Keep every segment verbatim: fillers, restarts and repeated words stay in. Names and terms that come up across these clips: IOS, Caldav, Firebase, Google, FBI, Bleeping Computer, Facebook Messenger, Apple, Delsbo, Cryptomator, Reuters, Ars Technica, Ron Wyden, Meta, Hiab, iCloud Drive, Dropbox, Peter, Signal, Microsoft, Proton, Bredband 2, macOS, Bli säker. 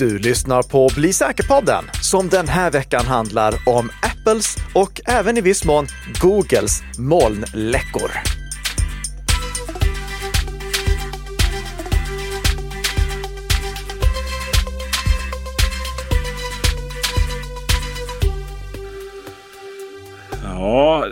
Du lyssnar på Bli säker-podden som den här veckan handlar om Apples och även i viss mån Googles molnläckor. Ja,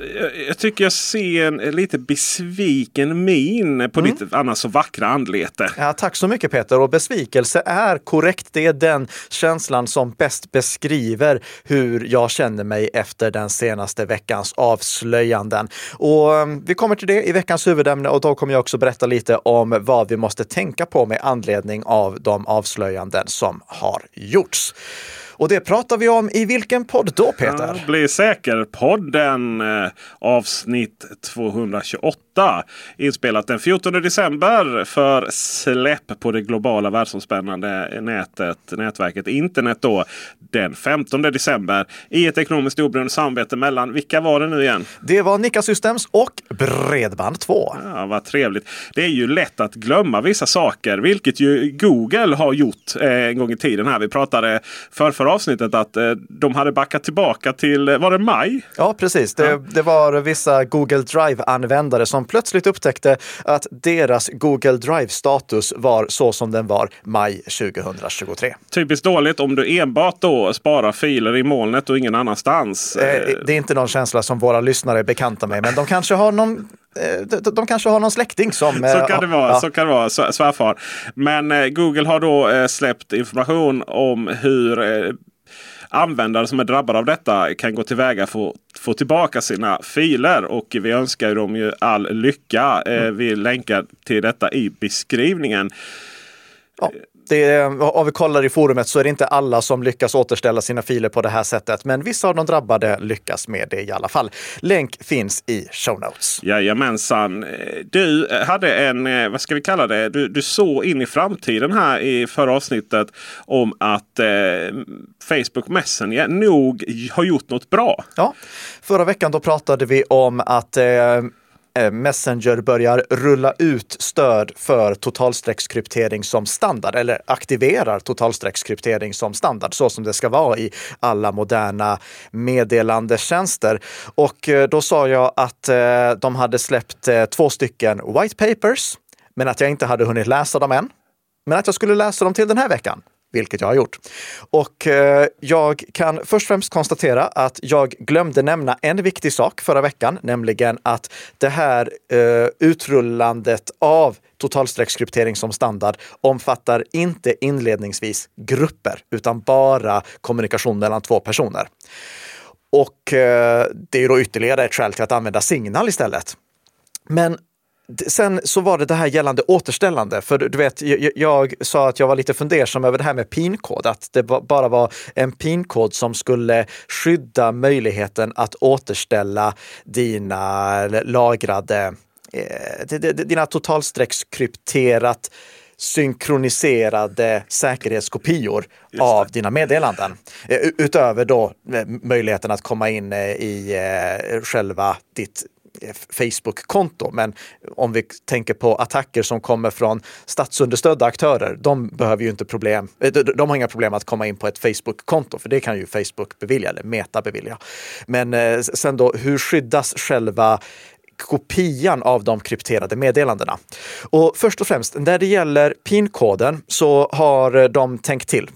jag tycker jag ser en lite besviken min på mm. ditt annars så vackra anlete. Ja, tack så mycket Peter. Och besvikelse är korrekt. Det är den känslan som bäst beskriver hur jag känner mig efter den senaste veckans avslöjanden. Och vi kommer till det i veckans huvudämne och då kommer jag också berätta lite om vad vi måste tänka på med anledning av de avslöjanden som har gjorts. Och det pratar vi om i vilken podd då, Peter? Ja, Bli säker-podden, avsnitt tvåhundratjugoåtta. Inspelat den fjortonde december för släpp på det globala världsomspännande nätet, nätverket internet då, den femtonde december. I ett ekonomiskt oberoende samarbete mellan, vilka var det nu igen? Det var NickaSystems och Bredband två. Ja, vad trevligt. Det är ju lätt att glömma vissa saker, vilket ju Google har gjort eh, en gång i tiden här. Vi pratade för förra avsnittet att eh, de hade backat tillbaka till, var det maj? Ja, precis. Det, ja. det var vissa Google Drive-användare som plötsligt upptäckte att deras Google Drive-status var så som den var maj tjugotjugotre. Typiskt dåligt om du enbart då sparar filer i molnet och ingen annanstans. Eh, det är inte någon känsla som våra lyssnare är bekanta med, men de kanske har någon... De, de kanske har någon släkting som... Så kan det vara, ja. så kan det vara svärfar. Men Google har då släppt information om hur användare som är drabbade av detta kan gå tillväga för att få tillbaka sina filer. Och vi önskar dem ju all lycka. Vi länkar till detta i beskrivningen. Ja. Det, om vi kollar i forumet så är det inte alla som lyckas återställa sina filer på det här sättet. Men vissa av de drabbade lyckas med det i alla fall. Länk finns i show notes. Jajamensan. Du hade en, vad ska vi kalla det? Du, du såg in i framtiden här i förra avsnittet om att eh, Facebook Messenger nog har gjort något bra. Ja, förra veckan då pratade vi om att... Eh, Messenger börjar rulla ut stöd för totalsträckskryptering som standard, eller aktiverar totalsträckskryptering som standard, så som det ska vara i alla moderna meddelandetjänster. Och då sa jag att de hade släppt två stycken white papers, men att jag inte hade hunnit läsa dem än, men att jag skulle läsa dem till den här veckan. Vilket jag har gjort. Och eh, jag kan först och främst konstatera att jag glömde nämna en viktig sak förra veckan, nämligen att det här eh, utrullandet av totalsträckskryptering som standard omfattar inte inledningsvis grupper utan bara kommunikation mellan två personer. Och eh, det är då ytterligare ett skäl till att använda Signal istället. Men sen så var det det här gällande återställande, för du vet, jag, jag sa att jag var lite fundersam över det här med pinkod, att det bara var en pinkod som skulle skydda möjligheten att återställa dina lagrade, eh, dina totalsträckskrypterat synkroniserade säkerhetskopior av dina meddelanden. Utöver då möjligheten att komma in i eh, själva ditt Facebook-konto, men om vi tänker på attacker som kommer från statsunderstödda aktörer, de behöver ju inte problem, de har inga problem att komma in på ett Facebook-konto, för det kan ju Facebook bevilja eller Meta bevilja. Men sen då, hur skyddas själva kopian av de krypterade meddelandena? Och först och främst, när det gäller PIN-koden så har de tänkt till.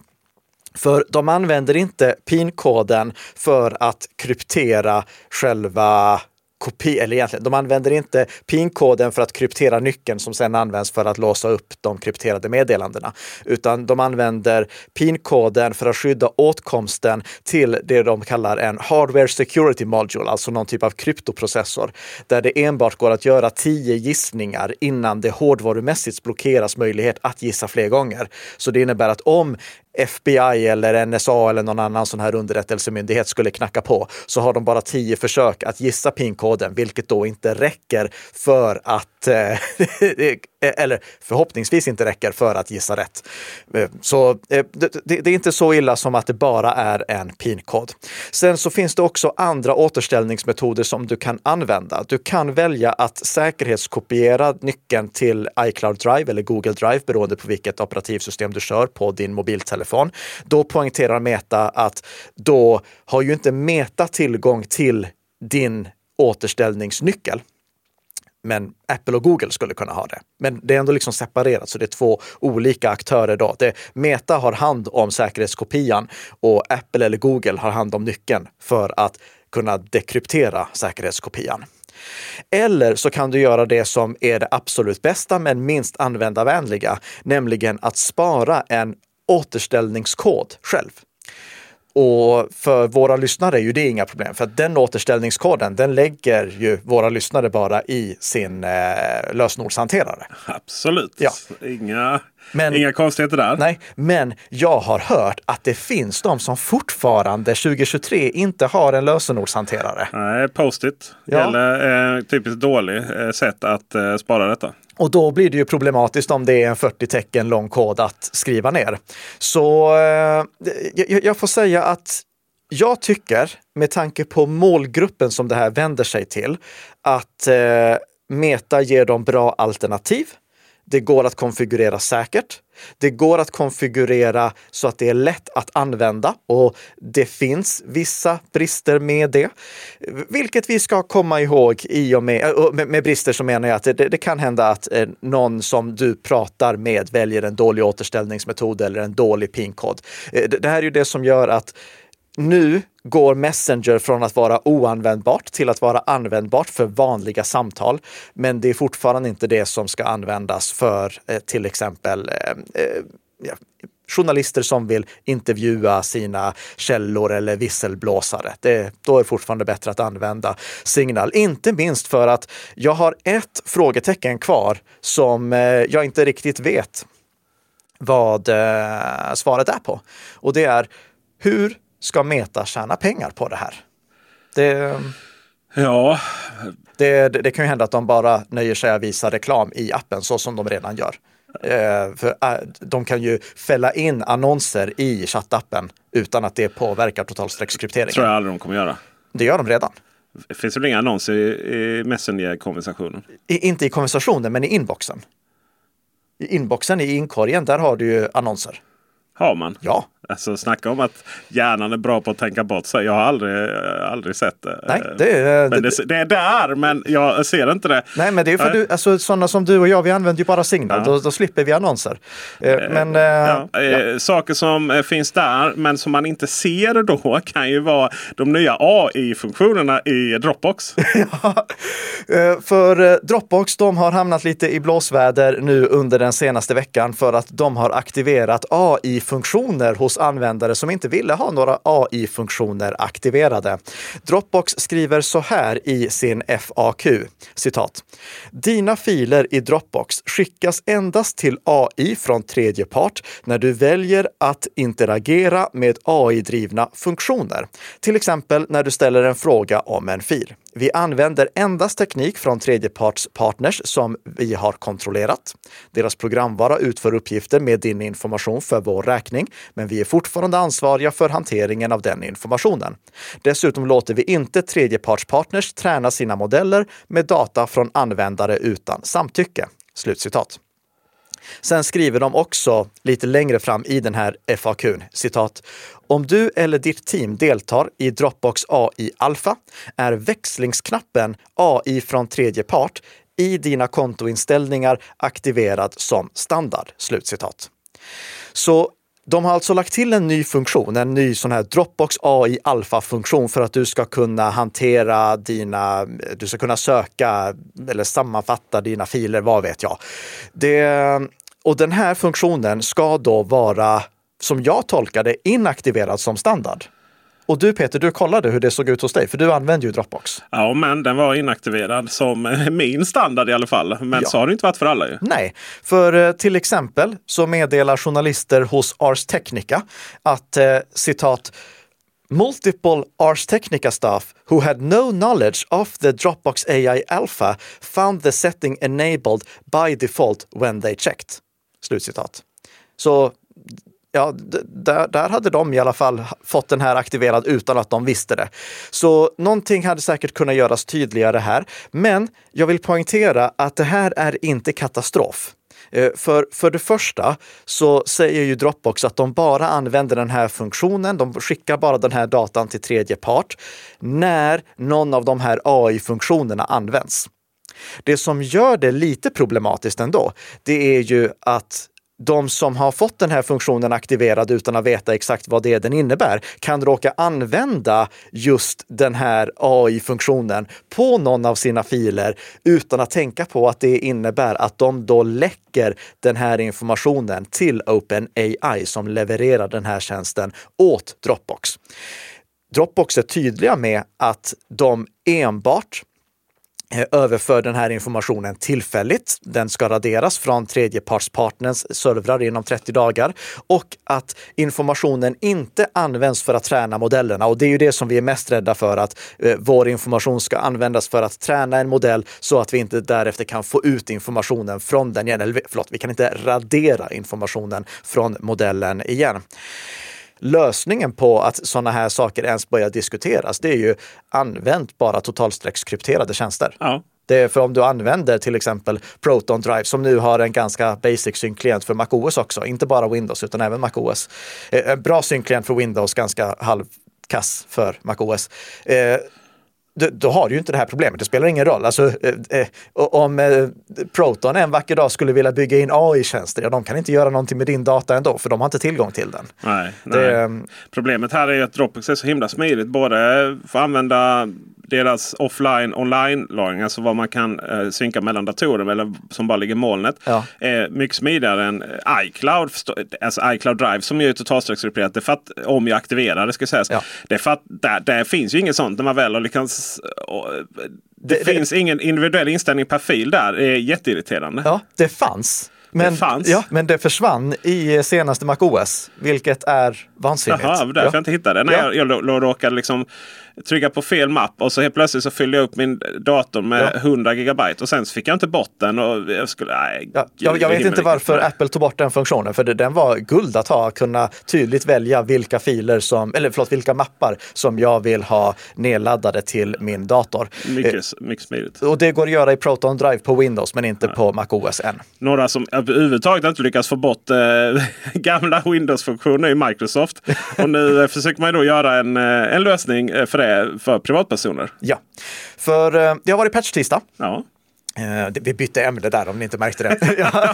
För de använder inte PIN-koden för att kryptera själva kopi, eller egentligen, de använder inte PIN-koden för att kryptera nyckeln som sedan används för att låsa upp de krypterade meddelandena, utan de använder PIN-koden för att skydda åtkomsten till det de kallar en hardware security module, alltså någon typ av kryptoprocessor, där det enbart går att göra tio gissningar innan det hårdvarumässigt blockeras möjlighet att gissa fler gånger. Så det innebär att om F B I eller N S A eller någon annan sån här underrättelsemyndighet skulle knacka på, så har de bara tio försök att gissa PIN-koden, vilket då inte räcker för att att, eller förhoppningsvis inte räcker för att gissa rätt. Så det är inte så illa som att det bara är en pinkod. Sen så finns det också andra återställningsmetoder som du kan använda. Du kan välja att säkerhetskopiera nyckeln till iCloud Drive eller Google Drive beroende på vilket operativsystem du kör på din mobiltelefon. Då poängterar Meta att då har ju inte Meta tillgång till din återställningsnyckel. Men Apple och Google skulle kunna ha det. Men det är ändå liksom separerat, så det är två olika aktörer då. Det, Meta har hand om säkerhetskopian och Apple eller Google har hand om nyckeln för att kunna dekryptera säkerhetskopian. Eller så kan du göra det som är det absolut bästa men minst användarvänliga, nämligen att spara en återställningskod själv. Och för våra lyssnare är ju det inga problem, för att den återställningskoden, den lägger ju våra lyssnare bara i sin eh, lösenordshanterare. Absolut, ja. inga, men, inga konstigheter där. Nej, men jag har hört att det finns de som fortfarande tjugo tjugotre inte har en lösenordshanterare. Nej, post-it. Ja. Eller eh, typiskt dålig eh, sätt att eh, spara detta. Och då blir det ju problematiskt om det är en fyrtio tecken lång kod att skriva ner. Så eh, jag får säga att jag tycker, med tanke på målgruppen som det här vänder sig till, att eh, Meta ger dem bra alternativ. Det går att konfigurera säkert. Det går att konfigurera så att det är lätt att använda, och det finns vissa brister med det. Vilket vi ska komma ihåg i och med, med, med brister så menar jag att det, det kan hända att någon som du pratar med väljer en dålig återställningsmetod eller en dålig pinkod. Det här är ju det som gör att nu går Messenger från att vara oanvändbart till att vara användbart för vanliga samtal. Men det är fortfarande inte det som ska användas för eh, till exempel eh, eh, journalister som vill intervjua sina källor eller visselblåsare. Det, då är det fortfarande bättre att använda Signal. Inte minst för att jag har ett frågetecken kvar som eh, jag inte riktigt vet vad eh, svaret är på. Och det är hur ska Meta tjäna pengar på det här? Det, ja. det, det, det kan ju hända att de bara nöjer sig att visa reklam i appen så som de redan gör. Eh, för, eh, de kan ju fälla in annonser i chattappen utan att det påverkar totalsträckskrypteringen. Tror jag aldrig de kommer göra. Det gör de redan. Finns det inga annonser i, i Messenger-konversationen? I, inte i konversationen, men i inboxen. I inboxen, i inkorgen, där har du ju annonser. Har man? Ja. Alltså snacka om att hjärnan är bra på att tänka bort sig. Jag har aldrig, aldrig sett det. Nej, det, är, men det, det är där, men jag ser inte det. Nej, men det är för du, alltså, sådana som du och jag, vi använder ju bara Signal. Ja. Då, då slipper vi annonser. Men, ja. Ja. Ja. Saker som finns där, men som man inte ser då, kan ju vara de nya A I-funktionerna i Dropbox. Ja. För Dropbox, de har hamnat lite i blåsväder nu under den senaste veckan för att de har aktiverat A I-funktioner hos användare som inte ville ha några A I-funktioner aktiverade. Dropbox skriver så här i sin F A Q, citat: "Dina filer i Dropbox skickas endast till A I från tredje part när du väljer att interagera med A I-drivna funktioner. Till exempel när du ställer en fråga om en fil. Vi använder endast teknik från tredjepartspartners som vi har kontrollerat. Deras programvara utför uppgifter med din information för vår räkning, men vi är fortfarande ansvariga för hanteringen av den informationen. Dessutom låter vi inte tredjepartspartners träna sina modeller med data från användare utan samtycke." Slutcitat. Sen skriver de också lite längre fram i den här F A Q:n, citat: "Om du eller ditt team deltar i Dropbox A I Alpha är växlingsknappen A I från tredje part i dina kontoinställningar aktiverad som standard." Slutcitat. Så de har alltså lagt till en ny funktion, en ny sån här Dropbox A I Alpha-funktion för att du ska kunna hantera dina, du ska kunna söka eller sammanfatta dina filer, vad vet jag. Det, och den här funktionen ska då vara, som jag tolkade, inaktiverad som standard. Och du Peter, du kollade hur det såg ut hos dig, för du använde ju Dropbox. Ja, men den var inaktiverad som min standard i alla fall. Men ja. Så har det inte varit för alla ju. Nej, för till exempel så meddelar journalister hos Ars Technica att, eh, citat, multiple Ars Technica staff who had no knowledge of the Dropbox A I Alpha found the setting enabled by default when they checked. Slutcitat. Så ja, där, där hade de i alla fall fått den här aktiverad utan att de visste det. Så någonting hade säkert kunnat göras tydligare här. Men jag vill poängtera att det här är inte katastrof. För, för det första så säger ju Dropbox att de bara använder den här funktionen, de skickar bara den här datan till tredje part när någon av de här A I-funktionerna används. Det som gör det lite problematiskt ändå, det är ju att de som har fått den här funktionen aktiverad utan att veta exakt vad det är den innebär kan råka använda just den här A I-funktionen på någon av sina filer utan att tänka på att det innebär att de då läcker den här informationen till OpenAI som levererar den här tjänsten åt Dropbox. Dropbox är tydliga med att de enbart överför den här informationen tillfälligt. Den ska raderas från tredjepartspartners servrar inom trettio dagar och att informationen inte används för att träna modellerna. Och det är ju det som vi är mest rädda för, att eh, vår information ska användas för att träna en modell så att vi inte därefter kan få ut informationen från den igen. Eller, förlåt, vi kan inte radera informationen från modellen igen. Lösningen på att sådana här saker ens börjar diskuteras, det är ju använt bara totalsträckskrypterade tjänster. Ja. Det är för om du använder till exempel Proton Drive som nu har en ganska basic synklient för macOS också, inte bara Windows utan även macOS. En bra synklient för Windows, ganska halvkass för macOS. Eh, Då har du ju inte det här problemet. Det spelar ingen roll. Alltså, eh, eh, om eh, Proton en vacker dag skulle vilja bygga in A I-tjänster, ja, de kan inte göra någonting med din data ändå, för de har inte tillgång till den. Nej, det, nej. Problemet här är ju att Dropbox är så himla smidigt. Både för att använda deras offline online-lagring, alltså vad man kan eh, synka mellan datorer eller som bara ligger i molnet, ja. eh, mycket smidigare än iCloud, alltså iCloud Drive som ju är totalsträckskrypterat. Det är för att, om jag aktiverar det ska sägas, ja. Det är för att där, där finns ju inget sånt när man väl har lyckats. Och, det, det finns det, ingen individuell inställning per fil där. Det är jätteirriterande. Ja, det fanns. Men det, fanns. Ja, men det försvann i senaste macOS, vilket är vansinnigt. Jaha, därför ja. jag inte hittade det. När ja. jag, jag, jag råkade liksom trycka på fel mapp och så helt plötsligt så fyllde jag upp min dator med ja. hundra gigabyte och sen fick jag inte bort den. Och jag, skulle, nej, ja. jag, jag vet inte varför det. Apple tog bort den funktionen, för det, den var guld att ha, kunna tydligt välja vilka filer som, eller förlåt, vilka mappar som jag vill ha nedladdade till min dator. Mycket, mycket smidigt. Och det går att göra i Proton Drive på Windows men inte ja. på macOS än. Några som överhuvudtaget inte lyckas få bort äh, gamla Windows-funktioner i Microsoft. Och nu äh, försöker man då göra en, äh, en lösning äh, för det för privatpersoner. Ja, för äh, jag var i patch tisdag. Ja. Uh, vi bytte ämne där om ni inte märkte det.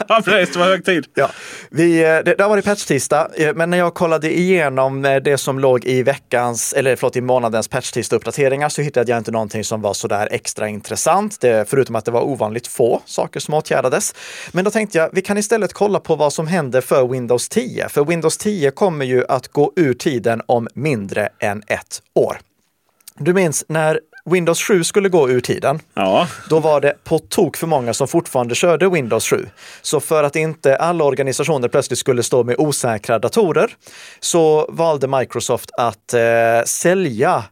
Ja, precis, det var hög tid. Ja, vi, det, det var i patch-tisdag, men när jag kollade igenom det som låg i veckans, eller förlåt, i månadens patch-tisdag-uppdateringar så hittade jag inte någonting som var sådär extra intressant, det, förutom att det var ovanligt få saker som åtgärdades. Men då tänkte jag, vi kan istället kolla på vad som hände för Windows tio, för Windows tio kommer ju att gå ur tiden om mindre än ett år. Du minns när Windows sju skulle gå ur tiden. Ja. Då var det på tok för många som fortfarande körde Windows sju. Så för att inte alla organisationer plötsligt skulle stå med osäkra datorer så valde Microsoft att eh, sälja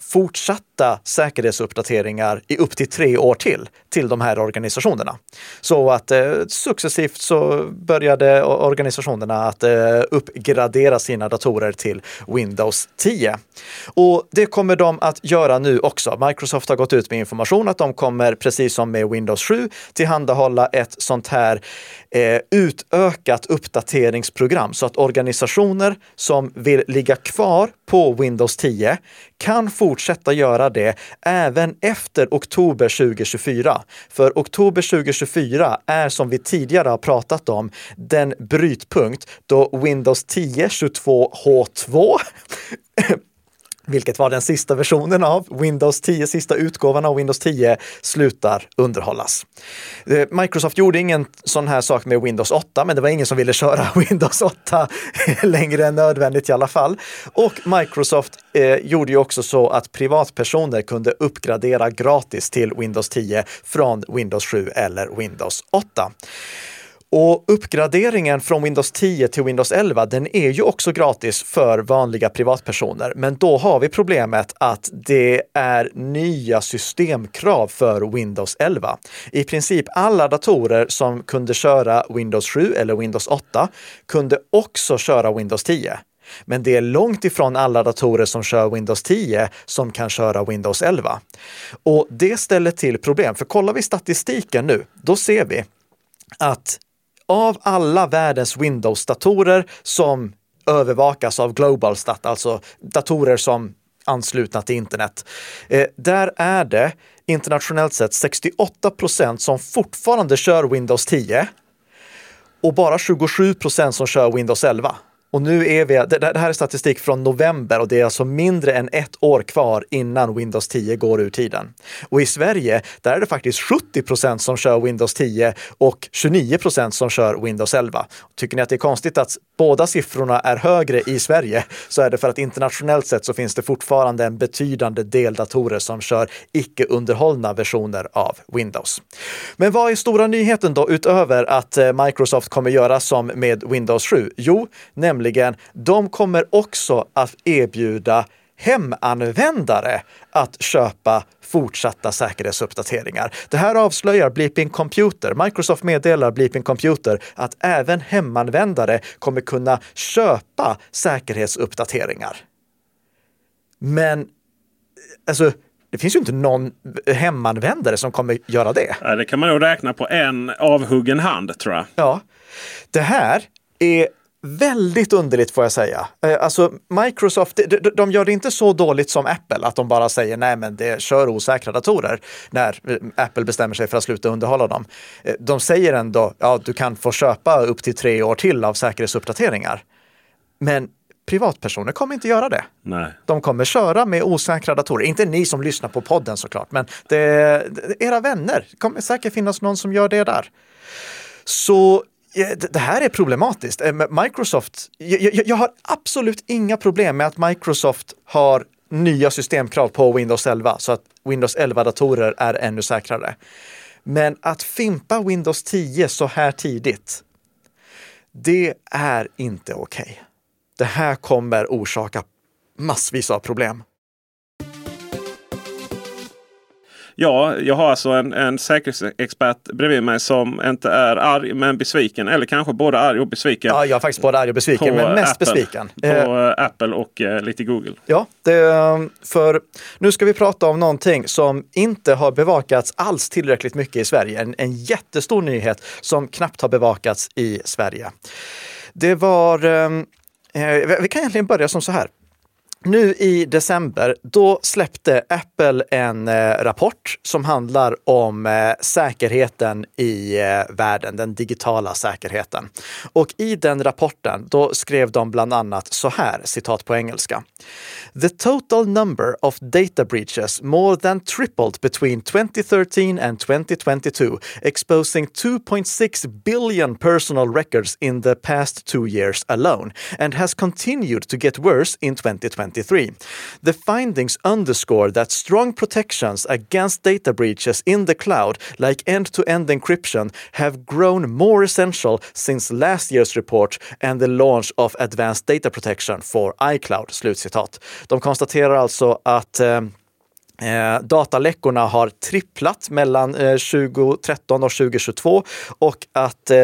fortsatta säkerhetsuppdateringar i upp till tre år till till de här organisationerna. Så att eh, successivt så började organisationerna att eh, uppgradera sina datorer till Windows tio. Och det kommer de att göra nu också. Microsoft har gått ut med information att de kommer, precis som med Windows sju, tillhandahålla ett sånt här eh, utökat uppdateringsprogram så att organisationer som vill ligga kvar på Windows tio kan fortsätta göra det även efter oktober tjugohundratjugofyra. För oktober tjugohundratjugofyra är, som vi tidigare har pratat om, den brytpunkt då Windows tio tjugotvå H två vilket var den sista versionen av Windows tio, sista utgåvan av Windows tio, slutar underhållas. Microsoft gjorde ingen sån här sak med Windows åtta, men det var ingen som ville köra Windows åtta längre än nödvändigt i alla fall. Och Microsoft eh, gjorde ju också så att privatpersoner kunde uppgradera gratis till Windows tio från Windows sju eller Windows åtta. Och uppgraderingen från Windows tio till Windows elva, den är ju också gratis för vanliga privatpersoner. Men då har vi problemet att det är nya systemkrav för Windows elva. I princip alla datorer som kunde köra Windows sju eller Windows åtta kunde också köra Windows tio. Men det är långt ifrån alla datorer som kör Windows tio som kan köra Windows elva. Och det ställer till problem. För kollar vi statistiken nu, då ser vi att av alla världens Windows-datorer som övervakas av GlobalStat, alltså datorer som anslutna till internet, eh, där är det internationellt sett sextioåtta procent som fortfarande kör Windows tio och bara tjugosju procent som kör Windows elva. Och nu är vi, det här är statistik från november och det är alltså mindre än ett år kvar innan Windows tio går ur tiden. Och i Sverige, där är det faktiskt sjuttio procent som kör Windows tio och tjugonio procent som kör Windows elva. Tycker ni att det är konstigt att båda siffrorna är högre i Sverige, så är det för att internationellt sett så finns det fortfarande en betydande del datorer som kör icke-underhållna versioner av Windows. Men vad är stora nyheten då utöver att Microsoft kommer göra som med Windows sju? Jo, nämligen de kommer också att erbjuda hemanvändare att köpa fortsatta säkerhetsuppdateringar. Det här avslöjar Bleeping Computer. Microsoft meddelar Bleeping Computer att även hemanvändare kommer kunna köpa säkerhetsuppdateringar. Men alltså, det finns ju inte någon hemanvändare som kommer göra det. Ja, det kan man nog räkna på en avhuggen hand, tror jag. Ja, det här är väldigt underligt, får jag säga. Alltså Microsoft, de, de gör det inte så dåligt som Apple att de bara säger nej, men det kör osäkra datorer när Apple bestämmer sig för att sluta underhålla dem. De säger ändå, ja, du kan få köpa upp till tre år till av säkerhetsuppdateringar. Men privatpersoner kommer inte göra det. Nej. De kommer köra med osäkra datorer. Inte ni som lyssnar på podden såklart, men det, era vänner. Det kommer säkert finnas någon som gör det där. Så det här är problematiskt. Microsoft, jag, jag har absolut inga problem med att Microsoft har nya systemkrav på Windows elva så att Windows elva-datorer är ännu säkrare. Men att fimpa Windows tio så här tidigt, det är inte okej. Det här kommer orsaka massvis av problem. Ja, jag har alltså en, en säkerhetsexpert bredvid mig som inte är arg men besviken. Eller kanske både arg och besviken. Ja, jag är faktiskt både arg och besviken, men mest Apple, besviken. På eh. Apple och eh, lite Google. Ja, det, för nu ska vi prata om någonting som inte har bevakats alls tillräckligt mycket i Sverige. En, en jättestor nyhet som knappt har bevakats i Sverige. Det var... Eh, vi kan egentligen börja som så här. Nu i december, då släppte Apple en eh, rapport som handlar om eh, säkerheten i eh, världen, den digitala säkerheten. Och i den rapporten, då skrev de bland annat så här, citat på engelska. The total number of data breaches more than tripled between twenty thirteen and twenty twenty-two, exposing two point six billion personal records in the past two years alone, and has continued to get worse in twenty twenty. The findings underscore that strong protections against data breaches in the cloud, like end-to-end encryption, have grown more essential since last year's report and the launch of Advanced Data Protection for iCloud. Slutcitat. De konstaterar alltså att eh, Eh, dataläckorna har tripplat mellan eh, tjugo tretton och tjugo tjugotvå och att eh,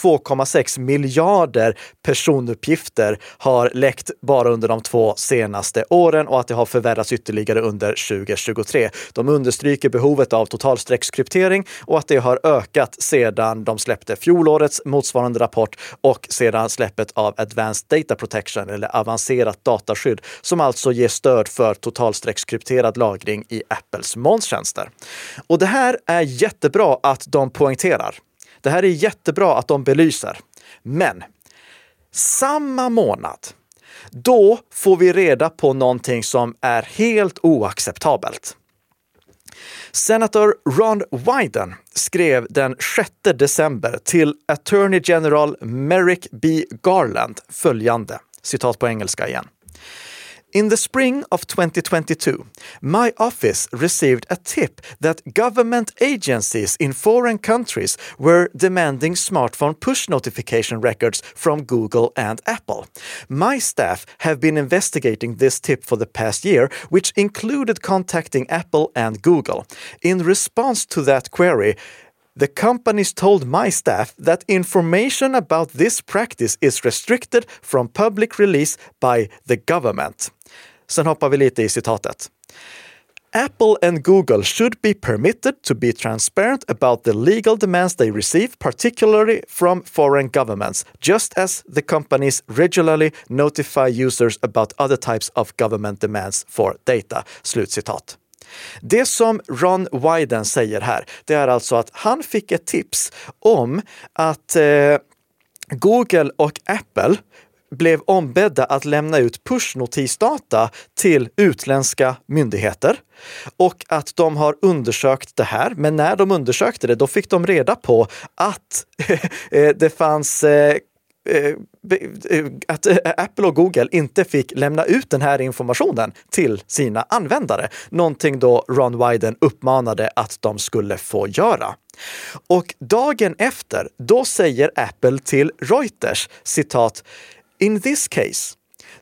två komma sex miljarder personuppgifter har läckt bara under de två senaste åren och att det har förvärrats ytterligare under tjugo tjugotre. De understryker behovet av totalsträckskryptering och att det har ökat sedan de släppte fjolårets motsvarande rapport och sedan släppet av Advanced Data Protection eller avancerat dataskydd som alltså ger stöd för totalsträckskrypterad lagring i Apples molntjänster. Och det här är jättebra att de poängterar. Det här är jättebra att de belyser. Men samma månad, då får vi reda på någonting som är helt oacceptabelt. Senator Ron Wyden skrev den sjätte december till Attorney General Merrick B. Garland följande, citat på engelska igen. In the spring of twenty twenty-two, my office received a tip that government agencies in foreign countries were demanding smartphone push notification records from Google and Apple. My staff have been investigating this tip for the past year, which included contacting Apple and Google. In response to that query, the companies told my staff that information about this practice is restricted from public release by the government. Sen hoppar vi lite I citatet. Apple and Google should be permitted to be transparent about the legal demands they receive, particularly from foreign governments, just as the companies regularly notify users about other types of government demands for data. Slutcitat. Det som Ron Wyden säger här, det är alltså att han fick ett tips om att eh, Google och Apple blev ombedda att lämna ut pushnotisdata till utländska myndigheter och att de har undersökt det här. Men när de undersökte det, då fick de reda på att det fanns... Eh, att Apple och Google inte fick lämna ut den här informationen till sina användare. Någonting då Ron Wyden uppmanade att de skulle få göra. Och dagen efter, då säger Apple till Reuters, citat, "In this case,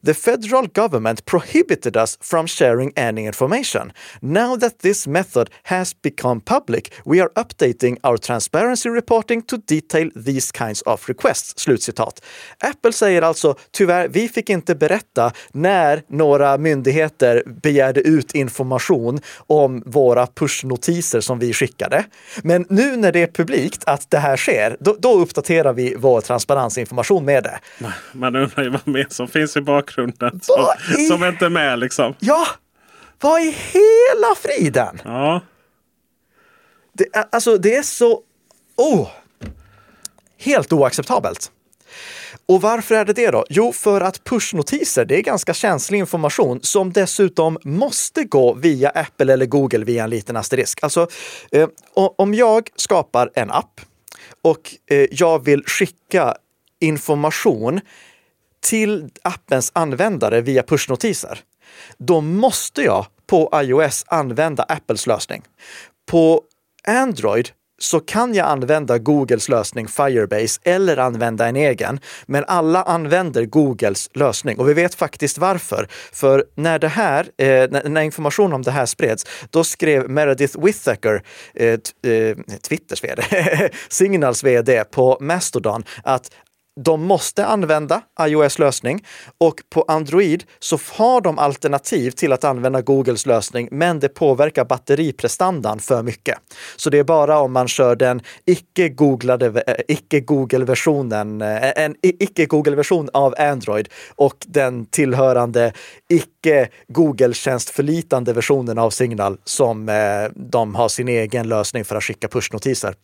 the federal government prohibited us from sharing any information. Now that this method has become public, we are updating our transparency reporting to detail these kinds of requests." Slutcitat. Apple säger alltså, tyvärr, vi fick inte berätta när några myndigheter begärde ut information om våra pushnotiser som vi skickade. Men nu när det är publikt att det här sker, då, då uppdaterar vi vår transparensinformation med det. Man undrar ju vad mer som finns i bakgrunden. Som, i... som inte är med liksom. Ja, vad i hela friden? Ja. Det, alltså det är så... Oh, helt oacceptabelt. Och varför är det det då? Jo, för att pushnotiser, det är ganska känslig information som dessutom måste gå via Apple eller Google via en liten asterisk. Alltså, eh, om jag skapar en app och eh, jag vill skicka information till appens användare via pushnotiser, då måste jag på iOS använda Apples lösning. På Android så kan jag använda Googles lösning Firebase eller använda en egen, men alla använder Googles lösning och vi vet faktiskt varför. För när det här eh, när information om det här spreds, då skrev Meredith Whittaker, eh, t- eh, Twitters vd, Signals vd på Mastodon, att de måste använda iOS-lösning och på Android så har de alternativ till att använda Googles lösning, men det påverkar batteriprestandan för mycket. Så det är bara om man kör den icke-googlade, icke-Google-versionen, en icke-Google-version av Android och den tillhörande icke-Google-tjänstförlitande versionen av Signal som de har sin egen lösning för att skicka pushnotiser.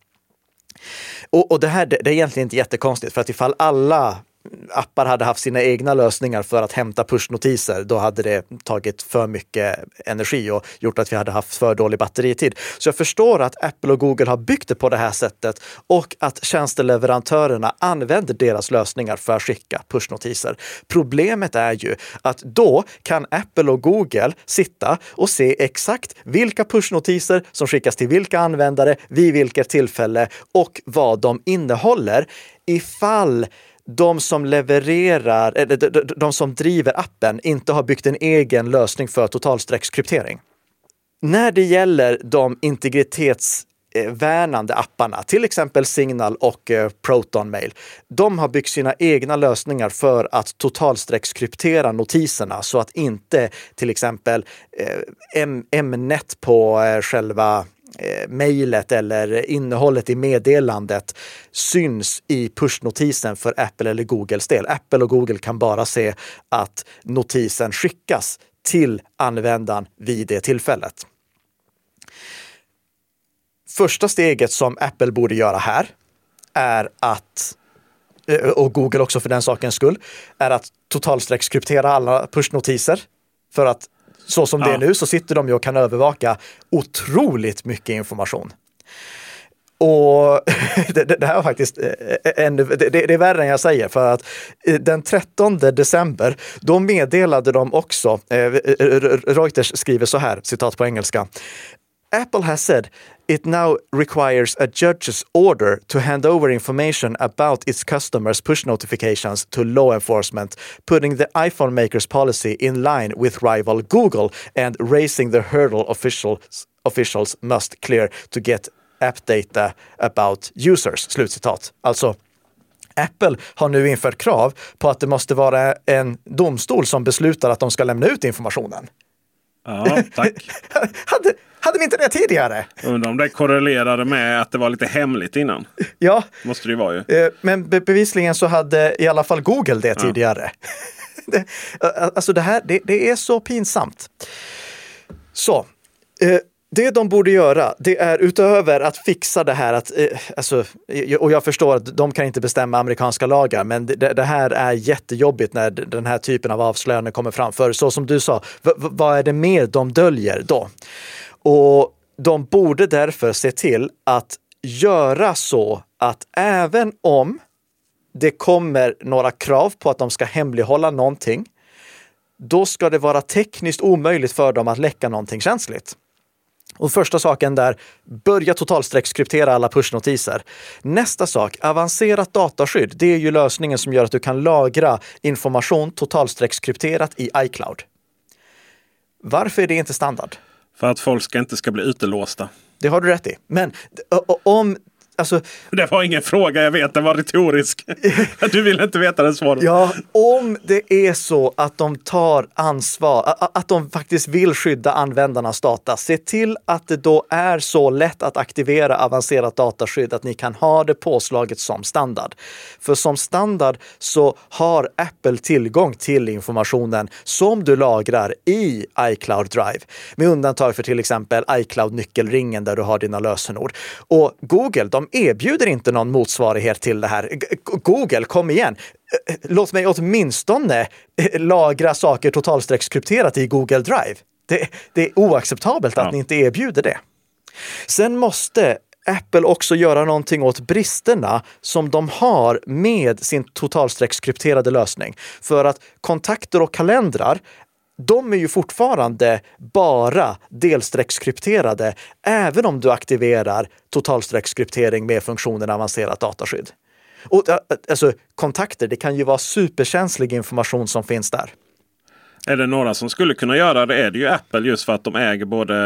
Och, och det här det, det är egentligen inte jättekonstigt, för att ifall alla appar hade haft sina egna lösningar för att hämta pushnotiser, då hade det tagit för mycket energi och gjort att vi hade haft för dålig batteritid. Så jag förstår att Apple och Google har byggt det på det här sättet och att tjänsteleverantörerna använder deras lösningar för att skicka pushnotiser. Problemet är ju att då kan Apple och Google sitta och se exakt vilka pushnotiser som skickas till vilka användare, vid vilket tillfälle och vad de innehåller, ifall de som levererar, eller de som driver appen inte har byggt en egen lösning för totalsträckskryptering. När det gäller de integritetsvärnande apparna, till exempel Signal och ProtonMail, de har byggt sina egna lösningar för att totalsträckskryptera notiserna så att inte till exempel ämnet på själva mejlet eller innehållet i meddelandet syns i pushnotisen för Apple eller Googles del. Apple och Google kan bara se att notisen skickas till användaren vid det tillfället. Första steget som Apple borde göra här är att, och Google också för den sakens skull, är att totalsträckskryptera alla pushnotiser, för att så som ja. Det är nu så sitter de ju och kan övervaka otroligt mycket information. Och det, det, det här är faktiskt en, det, det är värre än jag säger, för att den trettonde december då meddelade de också, Reuters skriver så här, citat på engelska: Apple has said it now requires a judge's order to hand over information about its customers' push notifications to law enforcement, putting the iPhone maker's policy in line with rival Google and raising the hurdle officials, officials must clear to get app data about users. Slutcitat. Alltså, Apple har nu infört krav på att det måste vara en domstol som beslutar att de ska lämna ut informationen. Ja, tack. hade, hade vi inte det tidigare? Undrar om det korrelerade med att det var lite hemligt innan. Ja. Måste det vara ju. Men bevisligen så hade i alla fall Google det tidigare. Ja. det, alltså det här, det, det är så pinsamt. Så, eh, det de borde göra, det är utöver att fixa det här, att, eh, alltså, och jag förstår att de kan inte bestämma amerikanska lagar, men det, det här är jättejobbigt när den här typen av avslöjanden kommer fram. För så som du sa, v- vad är det mer de döljer då? Och de borde därför se till att göra så att även om det kommer några krav på att de ska hemlighålla någonting, då ska det vara tekniskt omöjligt för dem att läcka någonting känsligt. Och första saken där, börja totalstreckskryptera alla pushnotiser. Nästa sak, avancerat dataskydd. Det är ju lösningen som gör att du kan lagra information totalstreckskrypterat i iCloud. Varför är det inte standard? För att folk ska inte ska bli utelåsta. Det har du rätt i. Men om... Alltså, det var ingen fråga, jag vet, det var retorisk. Du vill inte veta det svaret. Ja, om det är så att de tar ansvar, att de faktiskt vill skydda användarnas data, se till att det då är så lätt att aktivera avancerat dataskydd att ni kan ha det påslaget som standard. För som standard så har Apple tillgång till informationen som du lagrar i iCloud Drive, med undantag för till exempel iCloud-nyckelringen där du har dina lösenord. Och Google, de erbjuder inte någon motsvarighet till det här. Google, kom igen. Låt mig åtminstone lagra saker totalstreckskrypterat i Google Drive. Det, det är oacceptabelt att ja. Ni inte erbjuder det. Sen måste Apple också göra någonting åt bristerna som de har med sin totalstreckskrypterade lösning. För att kontakter och kalendrar, de är ju fortfarande bara delstreckskrypterade även om du aktiverar totalstreckskryptering med funktionen avancerat dataskydd. Och, alltså, kontakter, det kan ju vara superkänslig information som finns där. Är det några som skulle kunna göra det, är det ju Apple, just för att de äger både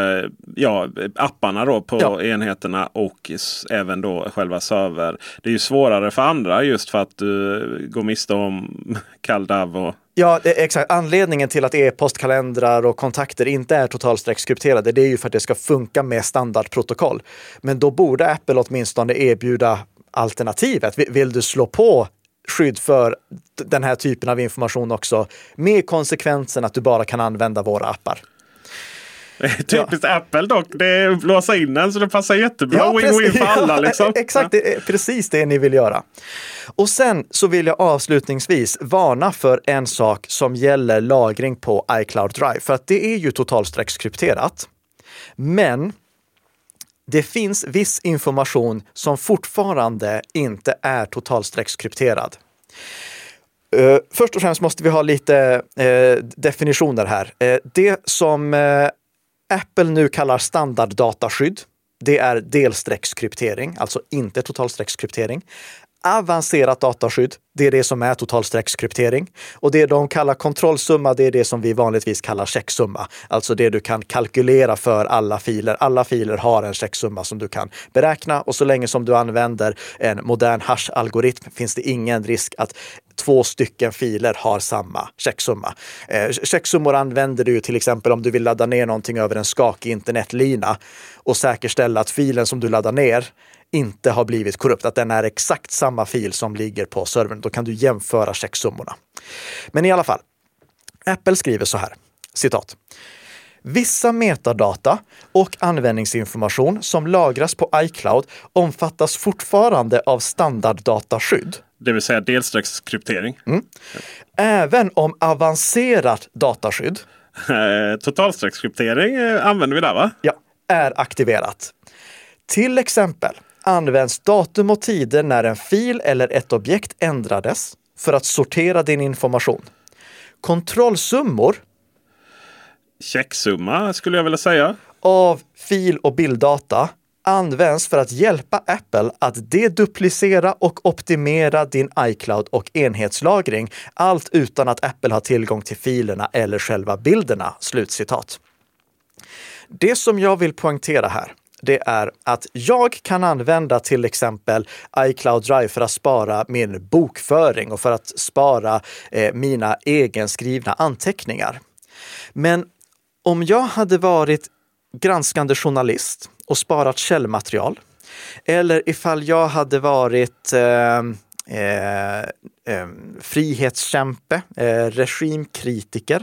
ja, apparna då på ja. enheterna och även då själva server. Det är ju svårare för andra just för att du går miste om Caldav och... Ja, exakt. Anledningen till att e-postkalendrar och kontakter inte är totalstreckskrypterade, det är ju för att det ska funka med standardprotokoll. Men då borde Apple åtminstone erbjuda alternativet. Vill du slå på skydd för den här typen av information också, med konsekvensen att du bara kan använda våra appar? Typiskt ja. Apple dock, det är att blåsa in den så det passar jättebra. Ja, win-win för alla liksom. Ja, exakt, det är precis det ni vill göra. Och sen så vill jag avslutningsvis varna för en sak som gäller lagring på iCloud Drive. För att det är ju totalstreckskrypterat. Men det finns viss information som fortfarande inte är totalstreckskrypterad. Uh, först och främst måste vi ha lite uh, definitioner här. Uh, det som uh, Apple nu kallar standarddataskydd, det är delstreckskryptering, alltså inte totalstreckskryptering. Avancerat dataskydd, det är det som är totalstreckskryptering. Och det de kallar kontrollsumma, det är det som vi vanligtvis kallar checksumma. Alltså det du kan kalkylera för alla filer. Alla filer har en checksumma som du kan beräkna. Och så länge som du använder en modern hash-algoritm finns det ingen risk att två stycken filer har samma checksumma. Eh, checksummor använder du till exempel om du vill ladda ner någonting över en skakig internetlina och säkerställa att filen som du laddar ner inte har blivit korrupt, att den är exakt samma fil som ligger på servern. Då kan du jämföra checksummorna. Men i alla fall, Apple skriver så här, citat: vissa metadata och användningsinformation som lagras på iCloud omfattas fortfarande av standarddataskydd. Det vill säga delstreckskryptering. Mm. Även om avancerat dataskydd. Totalstreckskryptering använder vi där, va? Ja, är aktiverat. Till exempel används datum och tider när en fil eller ett objekt ändrades för att sortera din information. Kontrollsummor. Checksumma skulle jag vilja säga. Av fil- och bilddata används för att hjälpa Apple att deduplicera och optimera din iCloud och enhetslagring. Allt utan att Apple har tillgång till filerna eller själva bilderna. Slutcitat. Det som jag vill poängtera här, det är att jag kan använda till exempel iCloud Drive för att spara min bokföring och för att spara eh, mina egenskrivna anteckningar. Men om jag hade varit granskande journalist och sparat källmaterial, eller ifall jag hade varit eh, eh, eh, frihetskämpe, eh, regimkritiker,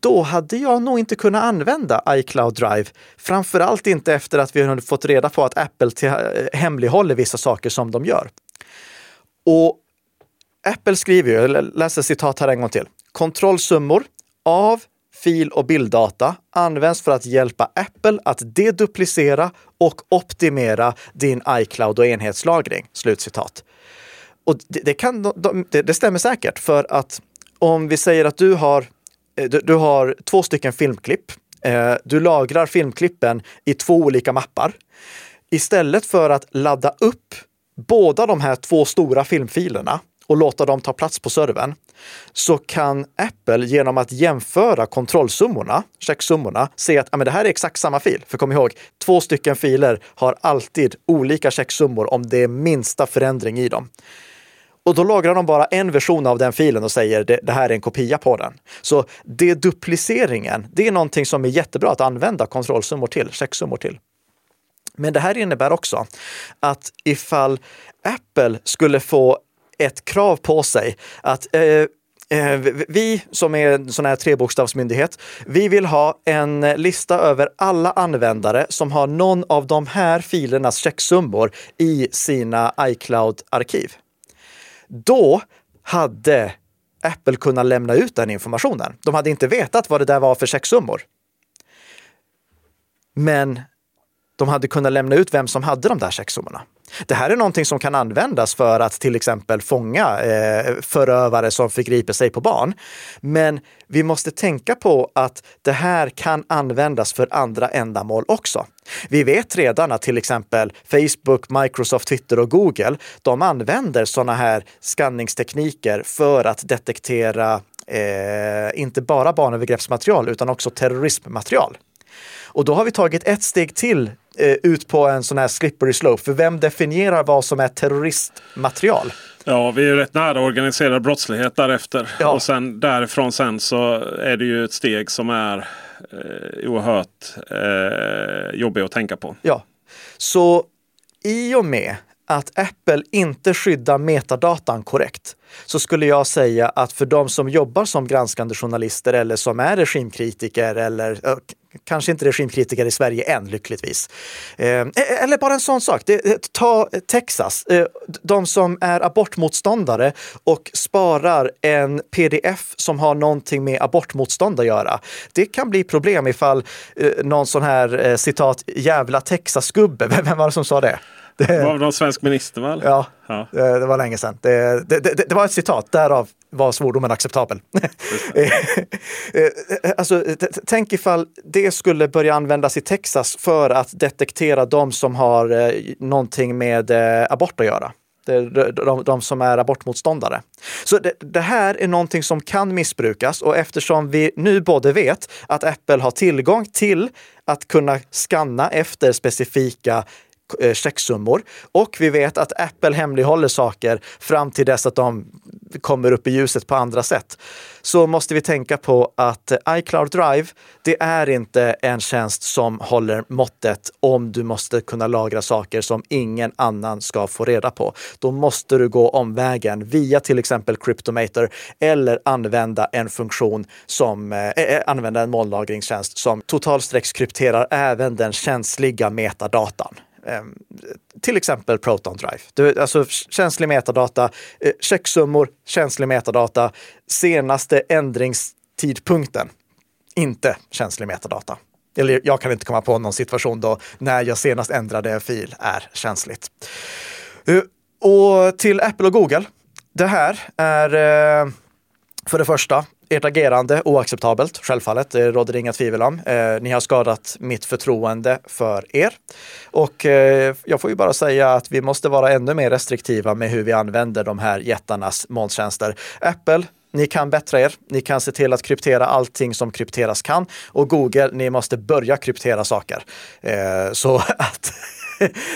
då hade jag nog inte kunnat använda iCloud Drive. Framförallt inte efter att vi hade fått reda på att Apple till, hemlighåller vissa saker som de gör. Och Apple skriver ju, jag läser citat här en gång till. Kontrollsummor av fil- och bilddata används för att hjälpa Apple att deduplicera och optimera din iCloud och enhetslagring. Slutcitat. Och det, det, kan, det, det stämmer säkert, för att om vi säger att du har Du, du har två stycken filmklipp. Du lagrar filmklippen i två olika mappar. Istället för att ladda upp båda de här två stora filmfilerna och låta dem ta plats på servern, så kan Apple genom att jämföra kontrollsummorna, checksummorna, se att ja, men det här är exakt samma fil. För kom ihåg, två stycken filer har alltid olika checksummor om det är minsta förändring i dem. Och då lagrar de bara en version av den filen och säger det, det här är en kopia på den. Så dedupliceringen, det är någonting som är jättebra att använda kontrollsummor till, checksummor till. Men det här innebär också att ifall Apple skulle få ett krav på sig att eh, eh, vi som är en sån här trebokstavsmyndighet, vi vill ha en lista över alla användare som har någon av de här filernas checksummor i sina iCloud-arkiv. Då hade Apple kunnat lämna ut den informationen. De hade inte vetat vad det där var för checksummor. Men de hade kunnat lämna ut vem som hade de där checksummorna. Det här är någonting som kan användas för att till exempel fånga eh, förövare som förgriper sig på barn. Men vi måste tänka på att det här kan användas för andra ändamål också. Vi vet redan att till exempel Facebook, Microsoft, Twitter och Google, de använder sådana här skanningstekniker för att detektera eh, inte bara barnövergreppsmaterial utan också terrorismmaterial. Och då har vi tagit ett steg till eh, ut på en sån här slippery slope. För vem definierar vad som är terroristmaterial? Ja, vi är ju rätt nära organiserad brottslighet därefter. Ja. Och sen därifrån sen så är det ju ett steg som är eh, oerhört eh, jobbigt att tänka på. Ja, så i och med att Apple inte skyddar metadatan korrekt, så skulle jag säga att för de som jobbar som granskande journalister eller som är regimkritiker eller kanske inte regimkritiker i Sverige än, lyckligtvis. Eh, eller bara en sån sak. Det, ta Texas. Eh, de som är abortmotståndare och sparar en pdf som har någonting med abortmotstånd att göra. Det kan bli problem ifall eh, någon sån här eh, citat jävla Texas-gubbe. Vem var det som sa det? Det var någon svensk minister, väl? Ja, ja. Det, det var länge sedan. Det, det, det, det var ett citat, därav var svordomen acceptabel. Alltså, tänk ifall det skulle börja användas i Texas för att detektera de som har någonting med abort att göra. De, de, de som är abortmotståndare. Så det, det här är någonting som kan missbrukas, och eftersom vi nu både vet att Apple har tillgång till att kunna skanna efter specifika checksummor, och vi vet att Apple hemlighåller saker fram till dess att de kommer upp i ljuset på andra sätt, så måste vi tänka på att iCloud Drive, det är inte en tjänst som håller måttet om du måste kunna lagra saker som ingen annan ska få reda på. Då måste du gå omvägen via till exempel Cryptomator eller använda en funktion som eh, använda en molnlagringstjänst som totalstreckskrypterar även den känsliga metadatan. Till exempel Proton Drive. Alltså känslig metadata, checksummor, känslig metadata, senaste ändringstidpunkten, inte känslig metadata. eller jag kan inte komma på någon situation då när jag senast ändrade en fil är känsligt. Och till Apple och Google. Det här är för det första ert agerande oacceptabelt, självfallet, det råder inga tvivel om. Eh, ni har skadat mitt förtroende för er. Och eh, jag får ju bara säga att vi måste vara ännu mer restriktiva med hur vi använder de här jättarnas molntjänster. Apple, ni kan bättra er. Ni kan se till att kryptera allting som krypteras kan. Och Google, ni måste börja kryptera saker. Eh, så att...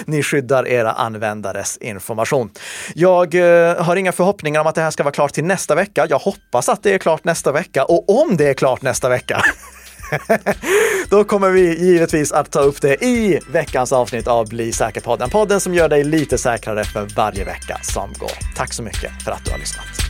ni skyddar era användares information. Jag eh, har inga förhoppningar om att det här ska vara klart till nästa vecka. Jag hoppas att det är klart nästa vecka. Och om det är klart nästa vecka, då kommer vi givetvis att ta upp det i veckans avsnitt av Bli säker-podden. Podden som gör dig lite säkrare för varje vecka som går. Tack så mycket för att du har lyssnat.